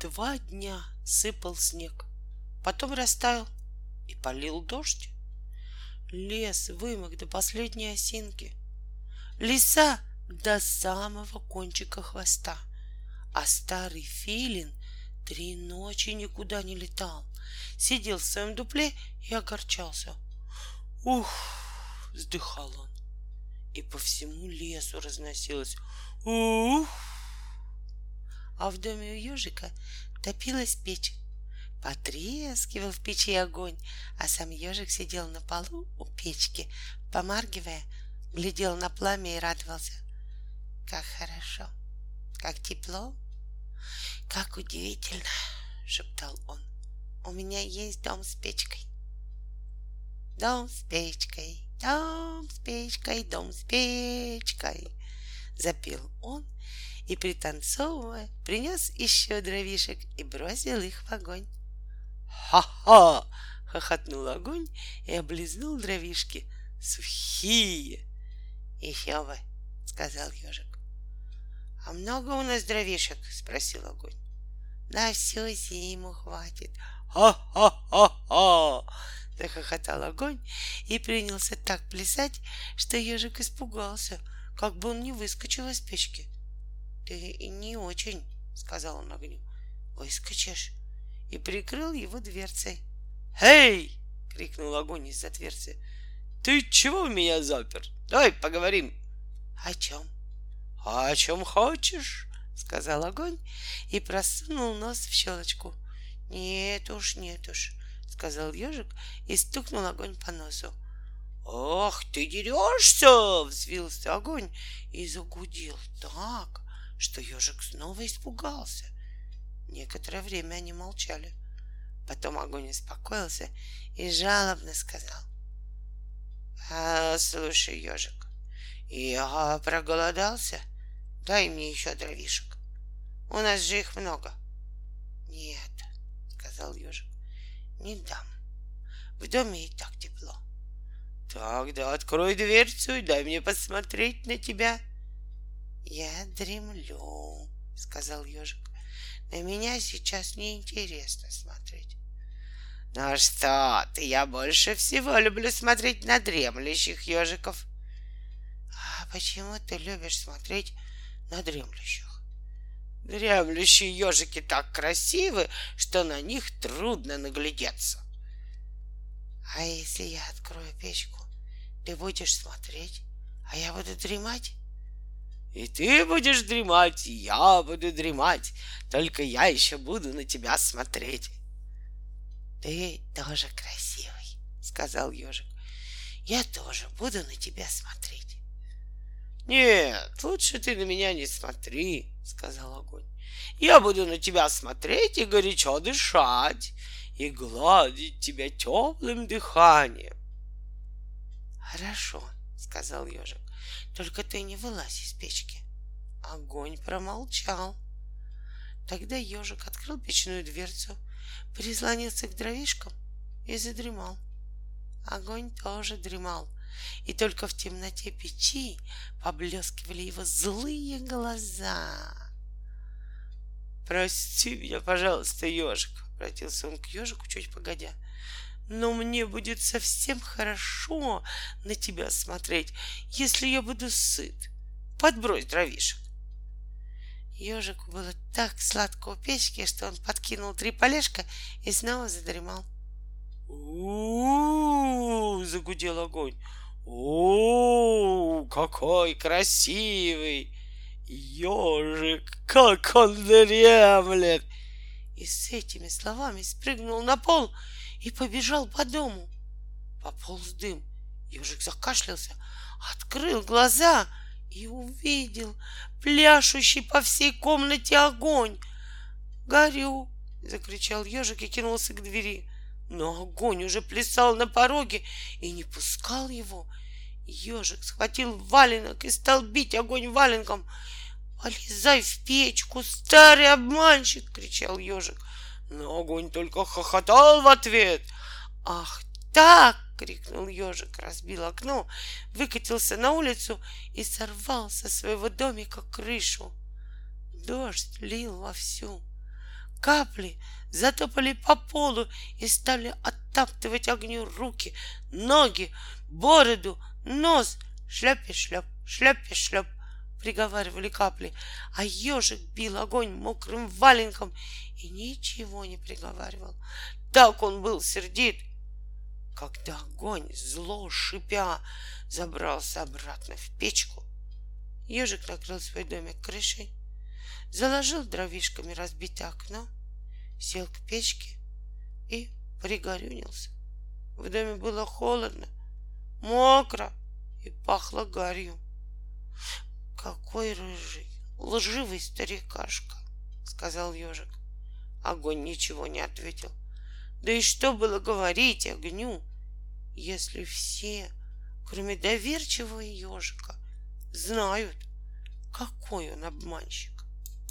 2 дня сыпал снег, потом растаял и полил дождь. Лес вымок до последней осинки, лиса до самого кончика хвоста, а старый филин 3 ночи никуда не летал, сидел в своем дупле и огорчался. «Ух!» — вздыхал он, и по всему лесу разносилось «Ух!». А в доме у ежика топилась печь. Потрескивал в печи огонь, а сам ежик сидел на полу у печки, помаргивая, глядел на пламя и радовался. «Как хорошо! Как тепло! Как удивительно!» — шептал он. «У меня есть дом с печкой! Дом с печкой! Дом с печкой! Дом с печкой!» — запел он и, пританцовывая, принес еще дровишек и бросил их в огонь. «Ха-ха!» — хохотнул огонь и облизнул дровишки. «Сухие!» «Еще бы!» — сказал ежик. «А много у нас дровишек?» — спросил огонь. «На всю зиму хватит!» «Ха-ха-ха-ха!» — захохотал огонь и принялся так плясать, что ежик испугался, как бы он не выскочил из печки. «Ты не очень!» — сказал он огню. «Выскочишь!» и прикрыл его дверцей. «Эй!» — крикнул огонь из-за дверцы. «Ты чего меня запер? Давай поговорим!» «О чем?» «О чем хочешь!» — сказал огонь и просунул нос в щелочку. Нет уж!» — сказал ежик и стукнул огонь по носу. «Ох, ты дерешься!» — взвился огонь и загудел так, что ежик снова испугался. Некоторое время они молчали. Потом огонь успокоился и жалобно сказал: «Слушай, ежик, я проголодался. Дай мне еще дровишек. У нас же их много». «Нет, — сказал ежик, — не дам. В доме и так тепло». «Тогда открой дверцу и дай мне посмотреть на тебя». «Я дремлю, — сказал ежик. — На меня сейчас неинтересно смотреть». «Ну что ты, я больше всего люблю смотреть на дремлющих ежиков». «А почему ты любишь смотреть на дремлющих?» «Дремлющие ежики так красивы, что на них трудно наглядеться». «А если я открою печку, ты будешь смотреть, а я буду дремать?» «И ты будешь дремать, и я буду дремать, только я еще буду на тебя смотреть». «Ты тоже красивый, — сказал ежик. — Я тоже буду на тебя смотреть». «Нет, лучше ты на меня не смотри, — сказал огонь. — Я буду на тебя смотреть и горячо дышать, и гладить тебя теплым дыханием». «Хорошо, — сказал ежик. — Только ты не вылазь из печки». Огонь промолчал. Тогда ежик открыл печную дверцу, прислонился к дровишкам и задремал. Огонь тоже дремал, и только в темноте печи поблескивали его злые глаза. «Прости меня, пожалуйста, ежик, — обратился он к ежику чуть погодя. — Но мне будет совсем хорошо на тебя смотреть, если я буду сыт. Подбрось дровишек». Ежику было так сладко у печки, что он подкинул 3 полежка и снова задремал. «У-у-у! — загудел огонь. — У-у-у! Какой красивый ежик! Как он дремлет!» И с этими словами спрыгнул на пол и побежал по дому. Пополз дым. Ежик закашлялся, открыл глаза и увидел пляшущий по всей комнате огонь. «Горю! — закричал ежик и кинулся к двери. Но огонь уже плясал на пороге и не пускал его. Ежик схватил валенок и стал бить огонь валенком. «Полезай в печку, старый обманщик! — кричал ежик. Но огонь только хохотал в ответ. «Ах так! — крикнул ежик, разбил окно, выкатился на улицу и сорвал со своего домика крышу. Дождь лил вовсю. Капли затопали по полу и стали оттаптывать огню руки, ноги, бороду, нос. Шляп-и-шляп, шляп-и-шляп, приговаривали капли, а ежик бил огонь мокрым валенком и ничего не приговаривал. Так он был сердит, когда огонь, зло шипя, забрался обратно в печку. Ежик накрыл свой домик крышей, заложил дровишками разбитое окно, сел к печке и пригорюнился. В доме было холодно, мокро и пахло гарью. «Какой рыжий, лживый старикашка!» — сказал ежик. Огонь ничего не ответил. Да и что было говорить огню, если все, кроме доверчивого ежика, знают, какой он обманщик?